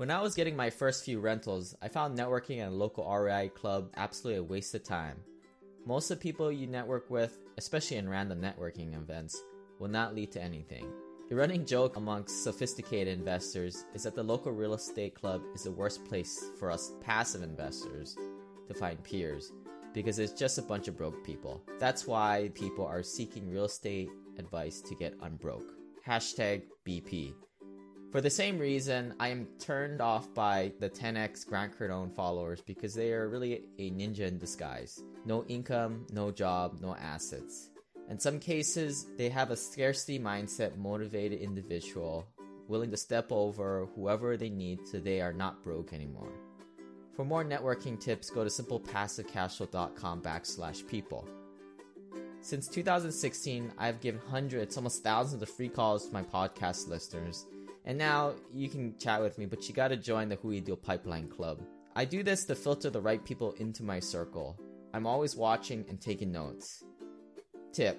When I was getting my first few rentals, I found networking at a local REI club absolutely a waste of time. Most of the people you network with, especially in random networking events, will not lead to anything. The running joke amongst sophisticated investors is that the local real estate club is the worst place for us passive investors to find peers because it's just a bunch of broke people. That's why people are seeking real estate advice to get unbroke. #BP. For the same reason, I am turned off by the 10x Grant Cardone followers because they are really a ninja in disguise. No income, no job, no assets. In some cases, they have a scarcity mindset motivated individual willing to step over whoever they need so they are not broke anymore. For more networking tips, go to simplepassivecashflow.com/people. Since 2016, I've given hundreds, almost thousands of free calls to my podcast listeners. And now you can chat with me, but you got to join the Hui Deal Pipeline Club. I do this to filter the right people into my circle. I'm always watching and taking notes. Tip: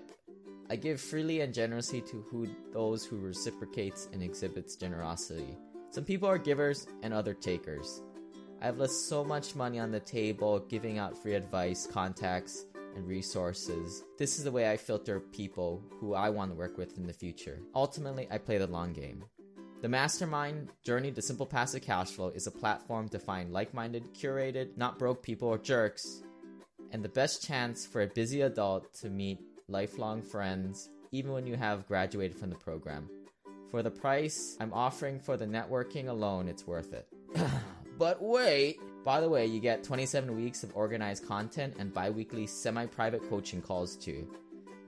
I give freely and generously to those who reciprocates and exhibits generosity. Some people are givers and other takers. I have left so much money on the table giving out free advice, contacts, and resources. This is the way I filter people who I want to work with in the future. Ultimately, I play the long game. The Mastermind Journey to Simple Passive Cashflow is a platform to find like-minded, curated, not broke people or jerks, and the best chance for a busy adult to meet lifelong friends, even when you have graduated from the program. For the price I'm offering for the networking alone, it's worth it. But wait! By the way, you get 27 weeks of organized content and bi-weekly semi-private coaching calls too.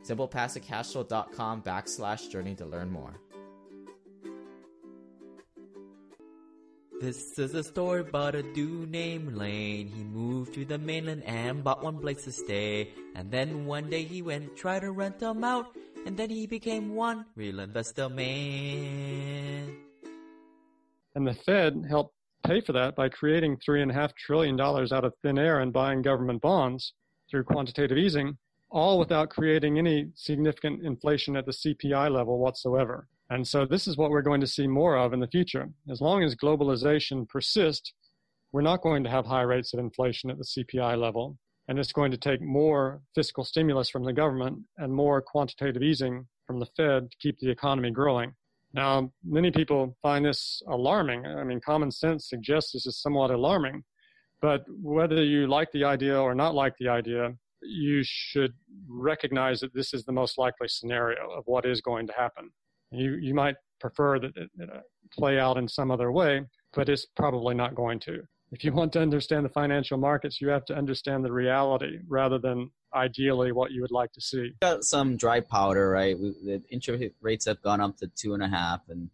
SimplePassiveCashflow.com/journey to learn more. This is a story about a dude named Lane. He moved to the mainland and bought one place to stay. And then one day he went and tried to rent them out. And then he became one real investor man. And the Fed helped pay for that by creating $3.5 trillion out of thin air and buying government bonds through quantitative easing, all without creating any significant inflation at the CPI level whatsoever. And so this is what we're going to see more of in the future. As long as globalization persists, we're not going to have high rates of inflation at the CPI level. And it's going to take more fiscal stimulus from the government and more quantitative easing from the Fed to keep the economy growing. Now, many people find this alarming. I mean, common sense suggests this is somewhat alarming. But whether you like the idea or not like the idea, you should recognize that this is the most likely scenario of what is going to happen. You might prefer that it play out in some other way, but it's probably not going to. If you want to understand the financial markets, you have to understand the reality rather than ideally what you would like to see. We've got some dry powder, right? The interest rates have gone up to 2.5%, and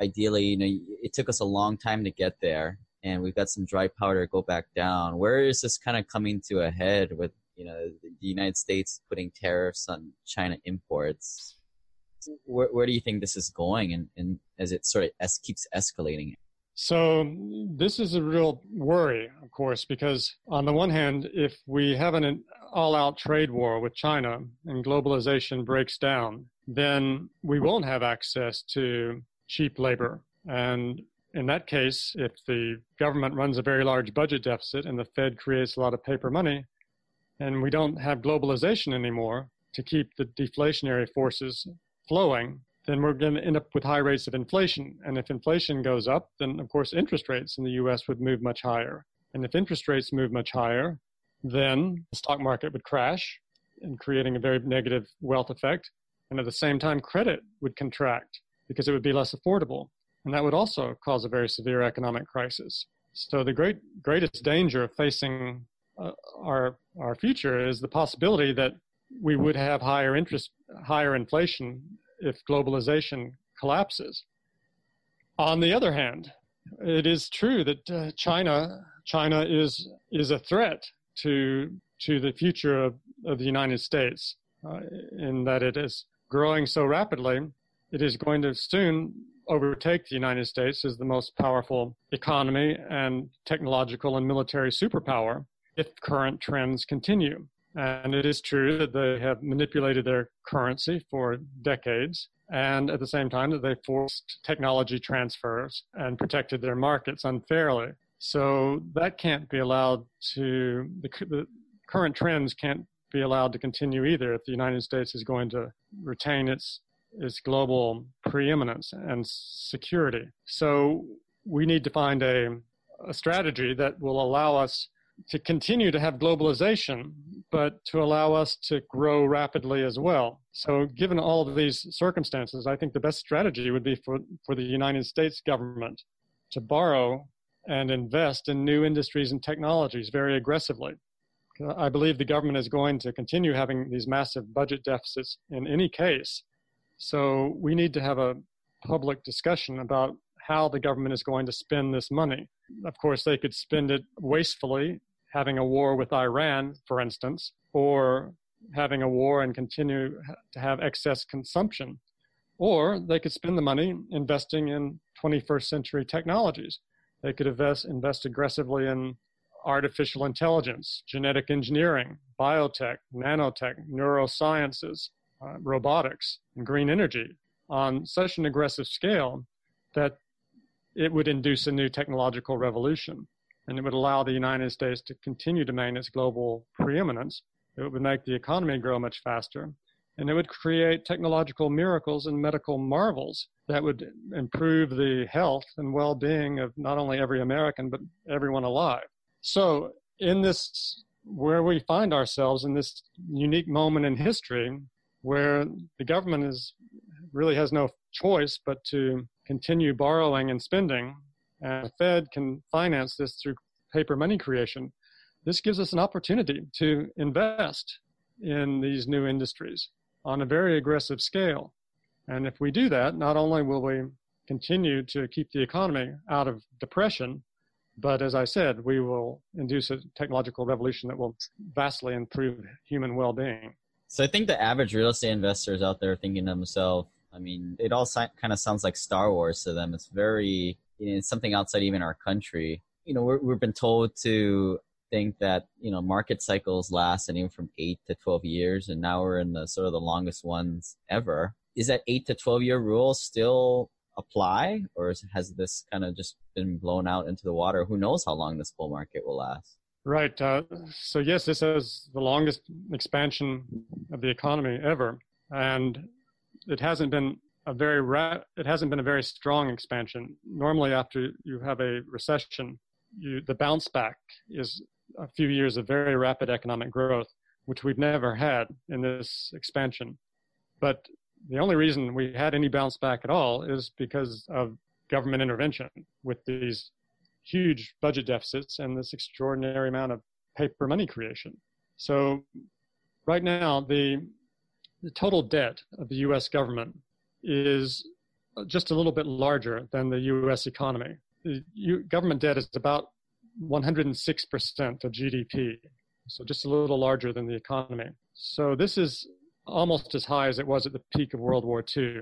ideally, it took us a long time to get there, and we've got some dry powder to go back down. Where is this kind of coming to a head with, the United States putting tariffs on China imports? Where do you think this is going and as it sort of keeps escalating? So this is a real worry, of course, because on the one hand, if we have an all-out trade war with China and globalization breaks down, then we won't have access to cheap labor. And in that case, if the government runs a very large budget deficit and the Fed creates a lot of paper money and we don't have globalization anymore to keep the deflationary forces flowing, then we're going to end up with high rates of inflation. And if inflation goes up, then of course interest rates in the U.S. would move much higher. And if interest rates move much higher, then the stock market would crash and creating a very negative wealth effect. And at the same time, credit would contract because it would be less affordable. And that would also cause a very severe economic crisis. So the greatest danger facing our future is the possibility that we would have higher inflation if globalization collapses. On the other hand, it is true that China is a threat to the future of the United States in that it is growing so rapidly. It is going to soon overtake the United States as the most powerful economy and technological and military superpower if current trends continue. And it is true that they have manipulated their currency for decades, and at the same time that they forced technology transfers and protected their markets unfairly. So that can't be allowed to, the current trends can't be allowed to continue either if the United States is going to retain its global preeminence and security. So we need to find a strategy that will allow us to continue to have globalization, but to allow us to grow rapidly as well. So given all of these circumstances, I think the best strategy would be for the United States government to borrow and invest in new industries and technologies very aggressively. I believe the government is going to continue having these massive budget deficits in any case. So we need to have a public discussion about how the government is going to spend this money. Of course, they could spend it wastefully, having a war with Iran, for instance, or having a war and continue to have excess consumption. Or they could spend the money investing in 21st century technologies. They could invest aggressively in artificial intelligence, genetic engineering, biotech, nanotech, neurosciences, robotics, and green energy on such an aggressive scale that it would induce a new technological revolution, and it would allow the United States to continue to maintain its global preeminence. It would make the economy grow much faster, and it would create technological miracles and medical marvels that would improve the health and well-being of not only every American, but everyone alive. So in this, where we find ourselves in this unique moment in history, where the government really has no choice but to continue borrowing and spending, and the Fed can finance this through paper money creation, this gives us an opportunity to invest in these new industries on a very aggressive scale. And if we do that, not only will we continue to keep the economy out of depression, but as I said, we will induce a technological revolution that will vastly improve human well-being. So I think the average real estate investors out there thinking to themselves, I mean, it all kind of sounds like Star Wars to them. It's very, it's something outside even our country. You know, we've been told to think that, market cycles last anywhere from 8 to 12 years, and now we're in the sort of the longest ones ever. Is that 8 to 12-year rule still apply, or has this kind of just been blown out into the water? Who knows how long this bull market will last? Right. So yes, this is the longest expansion of the economy ever, and it hasn't been a very strong expansion. Normally, after you have a recession, the bounce back is a few years of very rapid economic growth, which we've never had in this expansion. But the only reason we had any bounce back at all is because of government intervention with these huge budget deficits and this extraordinary amount of paper money creation. So right now, the total debt of the U.S. government is just a little bit larger than the U.S. economy. The government debt is about 106% of GDP, so just a little larger than the economy. So this is almost as high as it was at the peak of World War II.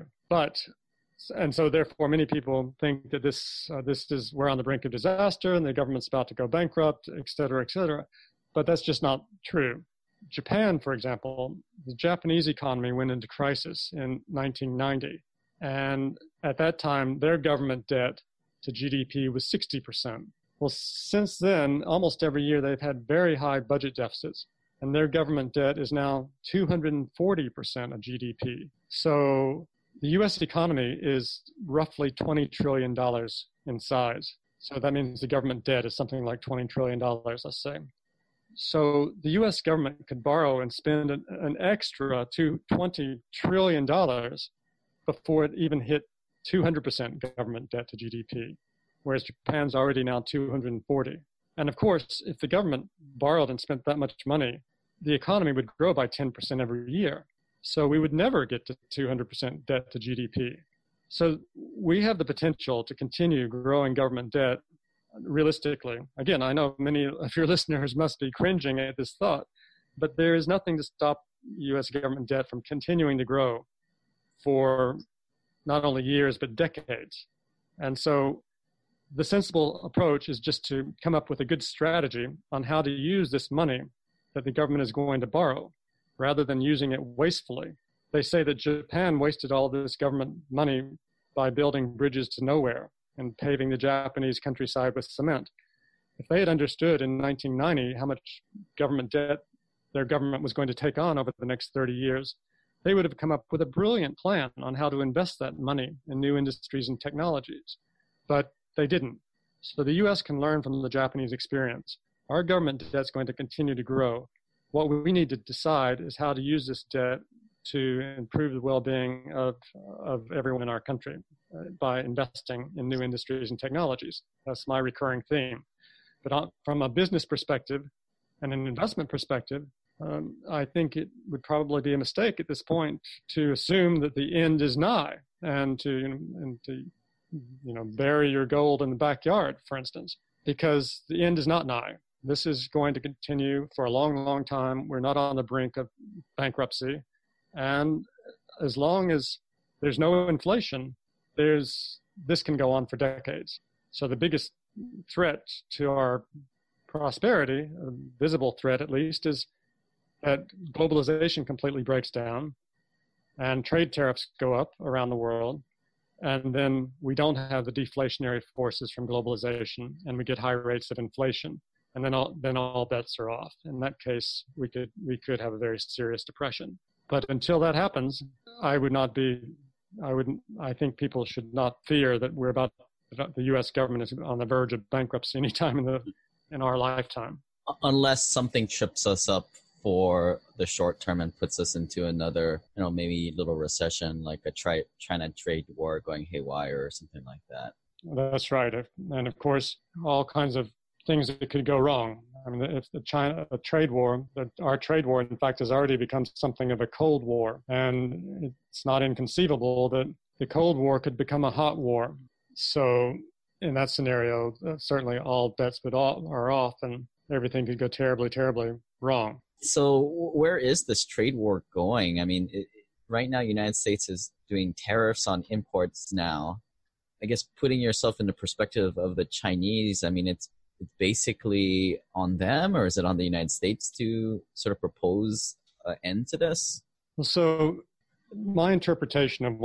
And so therefore many people think that this is we're on the brink of disaster and the government's about to go bankrupt, et cetera, et cetera. But that's just not true. Japan, for example, the Japanese economy went into crisis in 1990. And at that time, their government debt to GDP was 60%. Well, since then, almost every year, they've had very high budget deficits. And their government debt is now 240% of GDP. So the U.S. economy is roughly $20 trillion in size. So that means the government debt is something like $20 trillion, let's say. So the U.S. government could borrow and spend an extra $20 trillion before it even hit 200% government debt to GDP, whereas Japan's already now 240. And of course, if the government borrowed and spent that much money, the economy would grow by 10% every year. So we would never get to 200% debt to GDP. So we have the potential to continue growing government debt realistically. Again, I know many of your listeners must be cringing at this thought, but there is nothing to stop U.S. government debt from continuing to grow for not only years, but decades. And so the sensible approach is just to come up with a good strategy on how to use this money that the government is going to borrow rather than using it wastefully. They say that Japan wasted all this government money by building bridges to nowhere and paving the Japanese countryside with cement. If they had understood in 1990 how much government debt their government was going to take on over the next 30 years, they would have come up with a brilliant plan on how to invest that money in new industries and technologies. But they didn't. So the US can learn from the Japanese experience. Our government debt is going to continue to grow. What we need to decide is how to use this debt to improve the well-being of everyone in our country by investing in new industries and technologies. That's my recurring theme. But from a business perspective and an investment perspective, I think it would probably be a mistake at this point to assume that the end is nigh and to bury your gold in the backyard, for instance, because the end is not nigh. This is going to continue for a long, long time. We're not on the brink of bankruptcy. And as long as there's no inflation, this can go on for decades. So the biggest threat to our prosperity, a visible threat at least, is that globalization completely breaks down and trade tariffs go up around the world. And then we don't have the deflationary forces from globalization and we get high rates of inflation. And then all bets are off. In that case, we could have a very serious depression. But until that happens, I think people should not fear that the U.S. government is on the verge of bankruptcy anytime in our lifetime. Unless something trips us up for the short term and puts us into another, maybe little recession, like a China trade war going haywire or something like that. That's right. And of course, all kinds of things that could go wrong. I mean, if a trade war, our trade war, in fact, has already become something of a Cold War. And it's not inconceivable that the Cold War could become a hot war. So in that scenario, certainly all bets are off and everything could go terribly, terribly wrong. So where is this trade war going? I mean, right now, the United States is doing tariffs on imports now. I guess putting yourself in the perspective of the Chinese, I mean, it's basically on them, or is it on the United States to sort of propose an end to this? So my interpretation of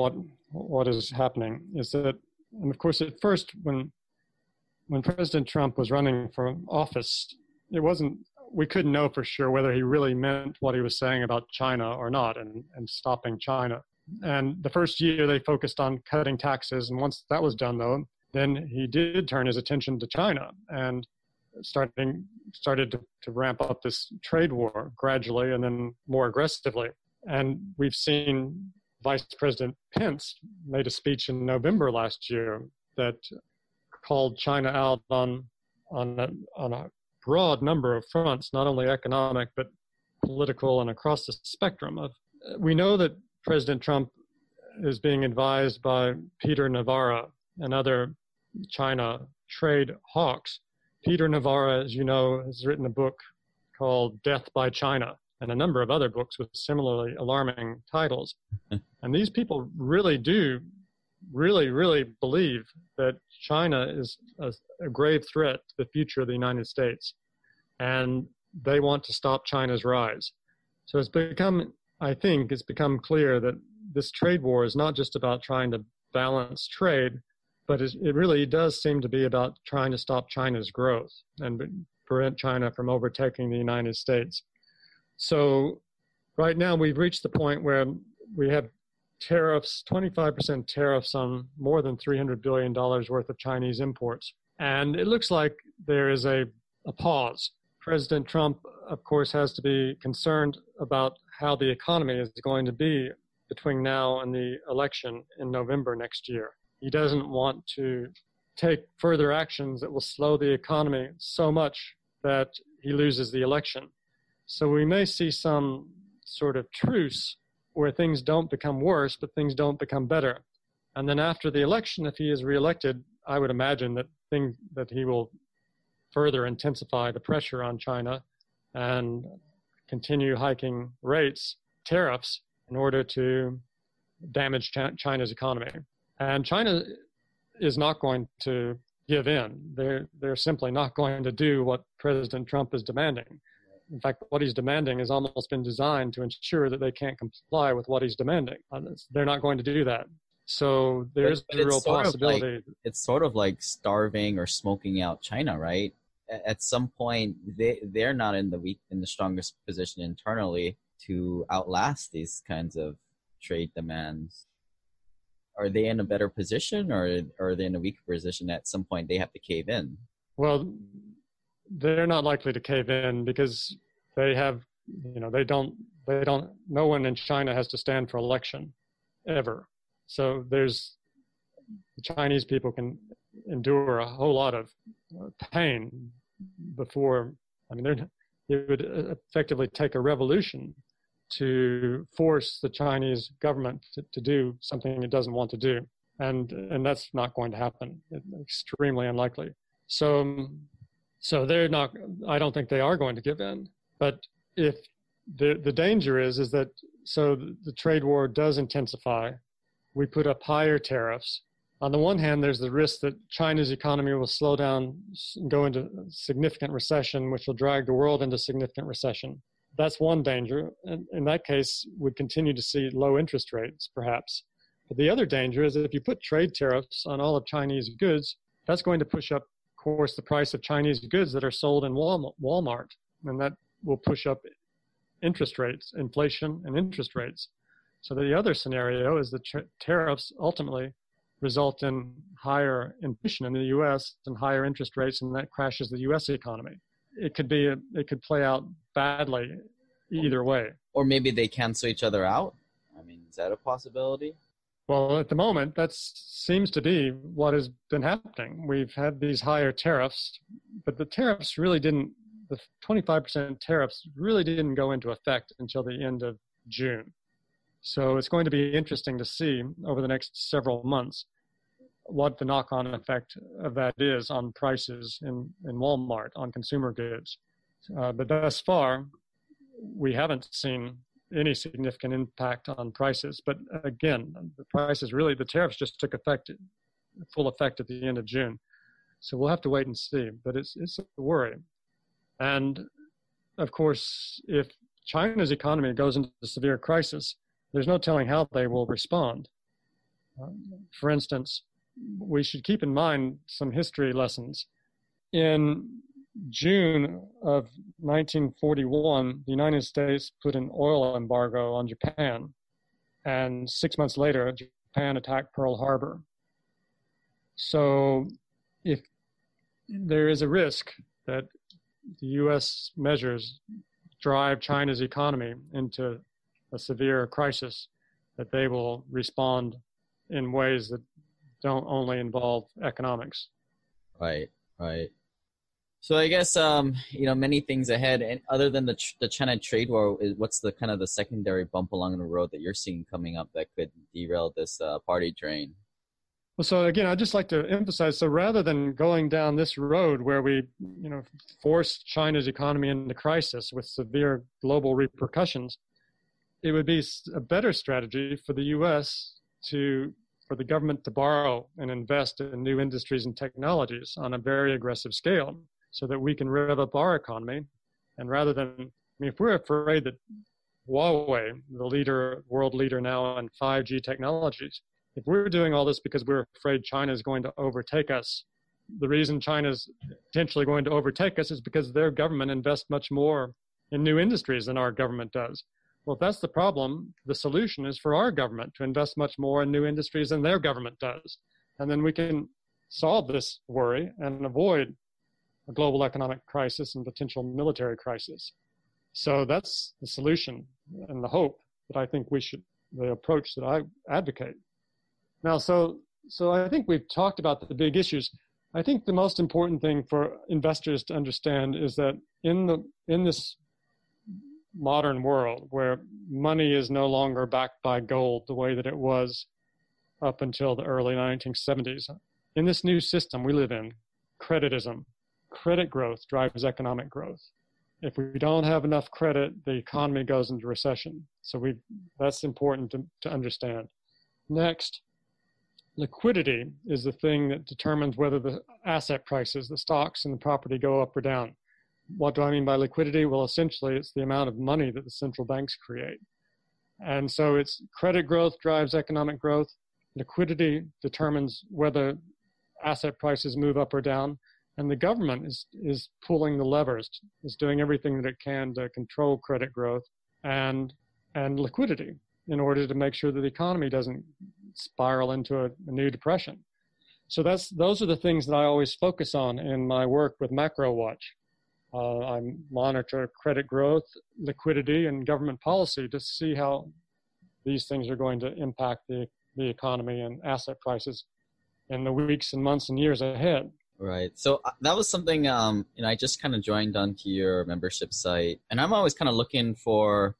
what is happening is that, and of course, at first, when President Trump was running for office, we couldn't know for sure whether he really meant what he was saying about China or not and stopping China. And the first year they focused on cutting taxes. And once that was done, though, then he did turn his attention to China and started to ramp up this trade war gradually and then more aggressively. And we've seen Vice President Pence made a speech in November last year that called China out on a broad number of fronts, not only economic, but political and across the spectrum. We know that President Trump is being advised by Peter Navarro and other China trade hawks. Peter Navarro, as you know, has written a book called Death by China and a number of other books with similarly alarming titles. And these people really do, really, really believe that China is a grave threat to the future of the United States. And they want to stop China's rise. So it's become clear that this trade war is not just about trying to balance trade, but it really does seem to be about trying to stop China's growth and prevent China from overtaking the United States. So right now we've reached the point where we have tariffs, 25% tariffs on more than $300 billion worth of Chinese imports. And it looks like there is a pause. President Trump, of course, has to be concerned about how the economy is going to be between now and the election in November next year. He doesn't want to take further actions that will slow the economy so much that he loses the election. So we may see some sort of truce where things don't become worse, but things don't become better. And then after the election, if he is reelected, I would imagine that he will further intensify the pressure on China and continue hiking rates, tariffs, in order to damage China's economy. And China is not going to give in. They're simply not going to do what President Trump is demanding. in fact, what he's demanding has almost been designed to ensure that they can't comply with what he's demanding. They're not going to do that. So there's a real possibility. It's sort of like starving or smoking out China, right? At some point, they're not in the strongest position internally to outlast these kinds of trade demands. Are they in a better position, or are they in a weaker position? At some point, they have to cave in. Well, they're not likely to cave in because they have, you know, they don't. No one in China has to stand for election, ever. So there's, the Chinese people can endure a whole lot of pain before. I mean, it would effectively take a revolution to force the Chinese government to do something it doesn't want to do, and that's not going to happen. It's extremely unlikely. So they're not. I don't think they are going to give in. But if the danger is that the trade war does intensify. We put up higher tariffs. On the one hand, there's the risk that China's economy will slow down and go into significant recession, which will drag the world into significant recession. That's one danger. And in that case, we'd continue to see low interest rates, perhaps. But the other danger is that if you put trade tariffs on all of Chinese goods, that's going to push up, of course, the price of Chinese goods that are sold in Walmart. And that will push up interest rates, inflation and interest rates. So the other scenario is that tariffs ultimately result in higher inflation in the U.S. and higher interest rates, and that crashes the U.S. economy. It could play out badly either way. Or maybe they cancel each other out? I mean, is that a possibility? Well, at the moment, that seems to be what has been happening. We've had these higher tariffs, but the tariffs really didn't, the 25% tariffs really didn't go into effect until the end of June. So it's going to be interesting to see over the next several months what the knock-on effect of that is on prices in Walmart, on consumer goods. But thus far, we haven't seen any significant impact on prices. But again, the tariffs just took full effect at the end of June. So we'll have to wait and see. But it's a worry. And of course, if China's economy goes into a severe crisis, there's no telling how they will respond. For instance, we should keep in mind some history lessons. In June of 1941, the United States put an oil embargo on Japan, and 6 months later, Japan attacked Pearl Harbor. So if there is a risk that the U.S. measures drive China's economy into a severe crisis, that they will respond in ways that don't only involve economics. Right. So I guess many things ahead, and other than the China trade war, what's the kind of the secondary bump along the road that you're seeing coming up that could derail this party train? Well, so again, I'd just like to emphasize. So rather than going down this road where we, force China's economy into crisis with severe global repercussions, it would be a better strategy for the U.S. for the government to borrow and invest in new industries and technologies on a very aggressive scale, so that we can rev up our economy. And rather than, if we're afraid that Huawei, the world leader now in 5G technologies, if we're doing all this because we're afraid China is going to overtake us, the reason China's potentially going to overtake us is because their government invests much more in new industries than our government does. Well, if that's the problem, the solution is for our government to invest much more in new industries than their government does. And then we can solve this worry and avoid a global economic crisis and potential military crisis. So that's the solution and the hope that I think the approach that I advocate. Now, so I think we've talked about the big issues. I think the most important thing for investors to understand is that in this modern world where money is no longer backed by gold the way that it was up until the early 1970s. In this new system we live in, creditism, credit growth drives economic growth. If we don't have enough credit, the economy goes into recession. So that's important to understand. Next, liquidity is the thing that determines whether the asset prices, the stocks and the property, go up or down. What do I mean by liquidity? Well, essentially, it's the amount of money that the central banks create. And so it's credit growth drives economic growth. Liquidity determines whether asset prices move up or down. And the government is pulling the levers, is doing everything that it can to control credit growth and liquidity in order to make sure that the economy doesn't spiral into a new depression. So those are the things that I always focus on in my work with Macro Watch. I monitor credit growth, liquidity, and government policy to see how these things are going to impact the economy and asset prices in the weeks and months and years ahead. Right. So that was something, I just kind of joined onto your membership site, and I'm always kind of looking for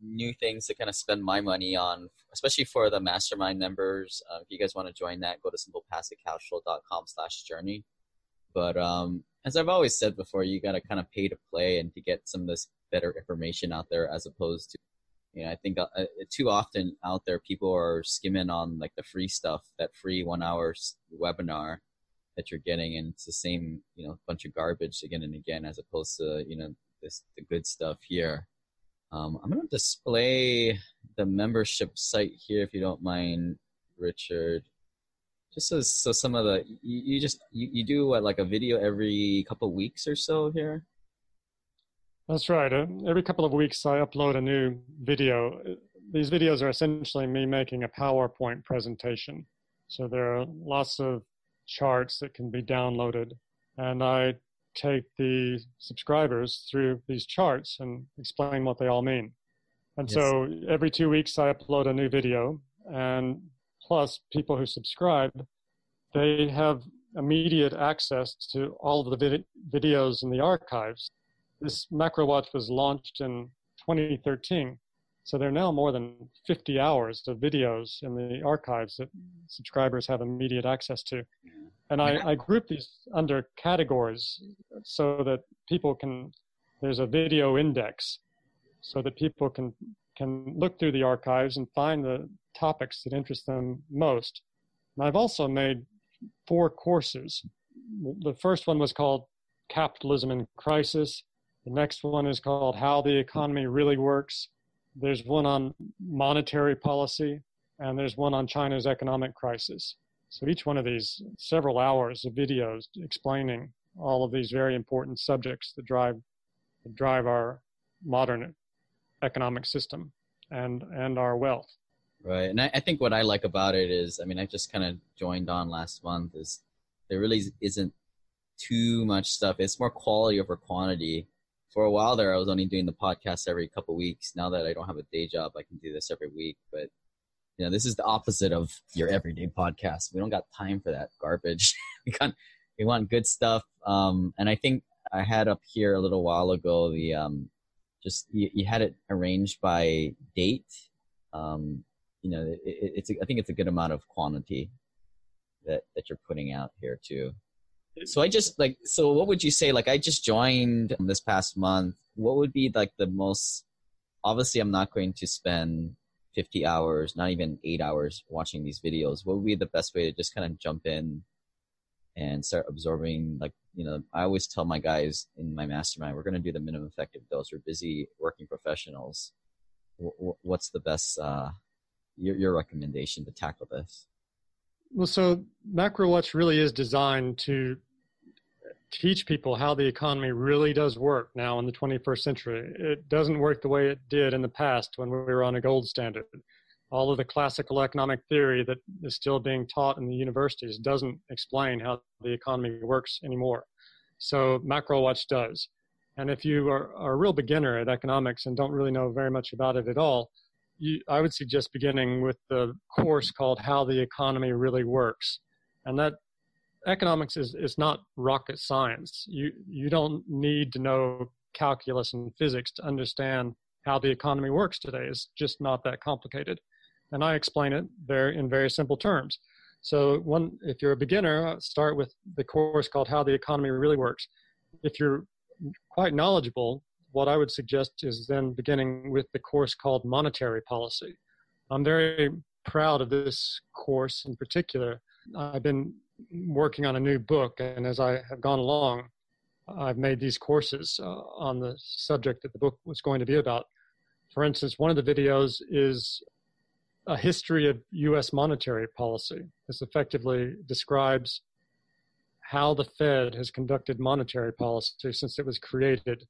new things to kind of spend my money on, especially for the mastermind members. If you guys want to join that, go to simplepassivecashflow.com/journey. But as I've always said before, you got to kind of pay to play and to get some of this better information out there, as opposed to, I think too often out there, people are skimming on like the free stuff, that free 1 hour webinar that you're getting, and it's the same, bunch of garbage again and again, as opposed to, the good stuff here. I'm going to display the membership site here, if you don't mind, Richard. Just so some of the, you do what, like a video every couple of weeks or so here? That's right. Every couple of weeks I upload a new video. These videos are essentially me making a PowerPoint presentation. So there are lots of charts that can be downloaded, and I take the subscribers through these charts and explain what they all mean. And so every 2 weeks I upload a new video, and plus people who subscribe, they have immediate access to all of the videos in the archives. This Macro Watch was launched in 2013, so there are now more than 50 hours of videos in the archives that subscribers have immediate access to. And I group these under categories so that people can, there's a video index so that people can look through the archives and find the topics that interest them most. And I've also made 4 courses. The first one was called Capitalism in Crisis. The next one is called How the Economy Really Works. There's one on monetary policy, and there's one on China's economic crisis. So each one of these, several hours of videos explaining all of these very important subjects that drive our modern economic system and our wealth. Right. And I think what I like about it is, I just kind of joined on last month, is there really isn't too much stuff. It's more quality over quantity. For a while there, I was only doing the podcast every couple of weeks. Now that I don't have a day job, I can do this every week. But this is the opposite of your everyday podcast. We don't got time for that garbage. We want good stuff. And I think I had up here a little while ago, the you had it arranged by date. I think it's a good amount of quantity that you're putting out here too. So so what would you say? I just joined this past month. What would be the most? Obviously, I'm not going to spend 50 hours, not even 8 hours watching these videos. What would be the best way to just kind of jump in and start absorbing? I always tell my guys in my mastermind, we're going to do the minimum effective dose. We're busy working professionals. What's the best, your recommendation to tackle this? Well, so Macro Watch really is designed to teach people how the economy really does work now in the 21st century. It doesn't work the way it did in the past when we were on a gold standard. All of the classical economic theory that is still being taught in the universities doesn't explain how the economy works anymore. So Macro Watch does. And if you are a real beginner at economics and don't really know very much about it at all, I would suggest beginning with the course called How the Economy Really Works. And that economics is not rocket science. You don't need to know calculus and physics to understand how the economy works today. It's just not that complicated. And I explain it there in very simple terms. So if you're a beginner, start with the course called How the Economy Really Works. If you're quite knowledgeable, what I would suggest is then beginning with the course called Monetary Policy. I'm very proud of this course in particular. I've been working on a new book, and as I have gone along, I've made these courses on the subject that the book was going to be about. For instance, one of the videos is a history of U.S. monetary policy. This effectively describes how the Fed has conducted monetary policy since it was created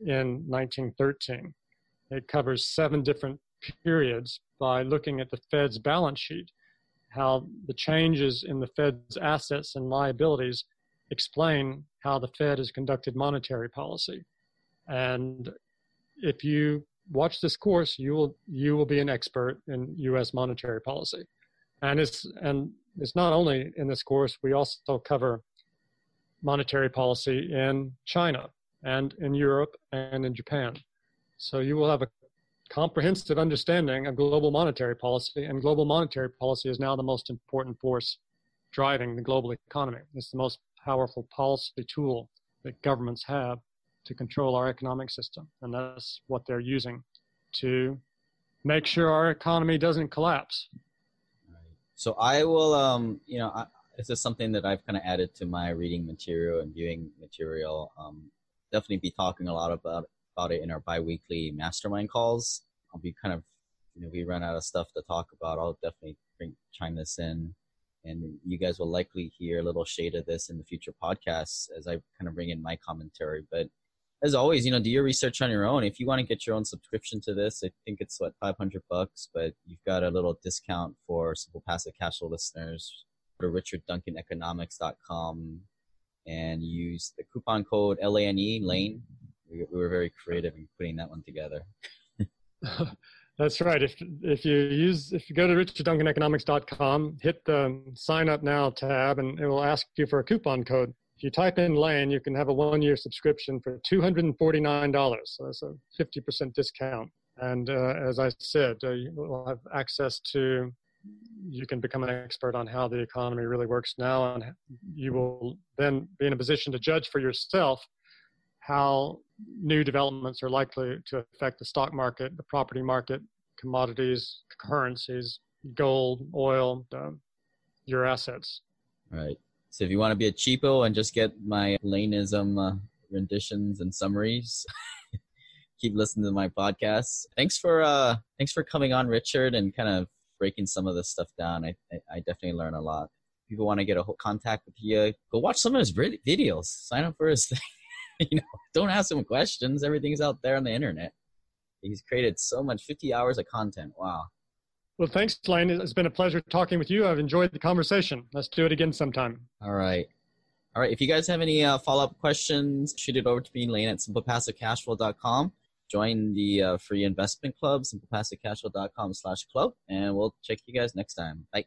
in 1913. It covers 7 different periods by looking at the Fed's balance sheet, how the changes in the Fed's assets and liabilities explain how the Fed has conducted monetary policy. And if you watch this course, you will be an expert in U.S. monetary policy. And it's not only in this course, we also cover monetary policy in China and in Europe and in Japan. So you will have a comprehensive understanding of global monetary policy, and global monetary policy is now the most important force driving the global economy. It's the most powerful policy tool that governments have to control our economic system, and that's what they're using to make sure our economy doesn't collapse. Right. So I will, this is something that I've kind of added to my reading material and viewing material. Definitely be talking a lot about it in our biweekly mastermind calls. I'll be kind of, we run out of stuff to talk about. I'll definitely chime this in, and you guys will likely hear a little shade of this in the future podcasts as I kind of bring in my commentary. But as always, do your research on your own. If you want to get your own subscription to this, I think it's $500, but you've got a little discount for Simple Passive Cashflow listeners. Go to richardduncaneconomics.com and use the coupon code LANE. We were very creative in putting that one together. That's right. If you go to richardduncaneconomics.com, hit the sign up now tab, and it will ask you for a coupon code. If you type in LANE, you can have a 1-year subscription for $249. So that's a 50% discount. And as I said, you will have access to, you can become an expert on how the economy really works now. And you will then be in a position to judge for yourself how new developments are likely to affect the stock market, the property market, commodities, currencies, gold, oil, your assets. Right. So if you want to be a cheapo and just get my LANEism renditions and summaries, keep listening to my podcast. Thanks for coming on, Richard, and kind of breaking some of this stuff down. I definitely learn a lot. If people want to get a whole contact with you, go watch some of his videos. Sign up for his thing. Don't ask him questions. Everything's out there on the internet. He's created so much, 50 hours of content. Wow. Well, thanks, Lane. It's been a pleasure talking with you. I've enjoyed the conversation. Let's do it again sometime. All right. If you guys have any follow-up questions, shoot it over to me, Lane, at simplepassivecashflow.com. Join the free investment club, simplepassivecashflow.com/club, and we'll check you guys next time. Bye.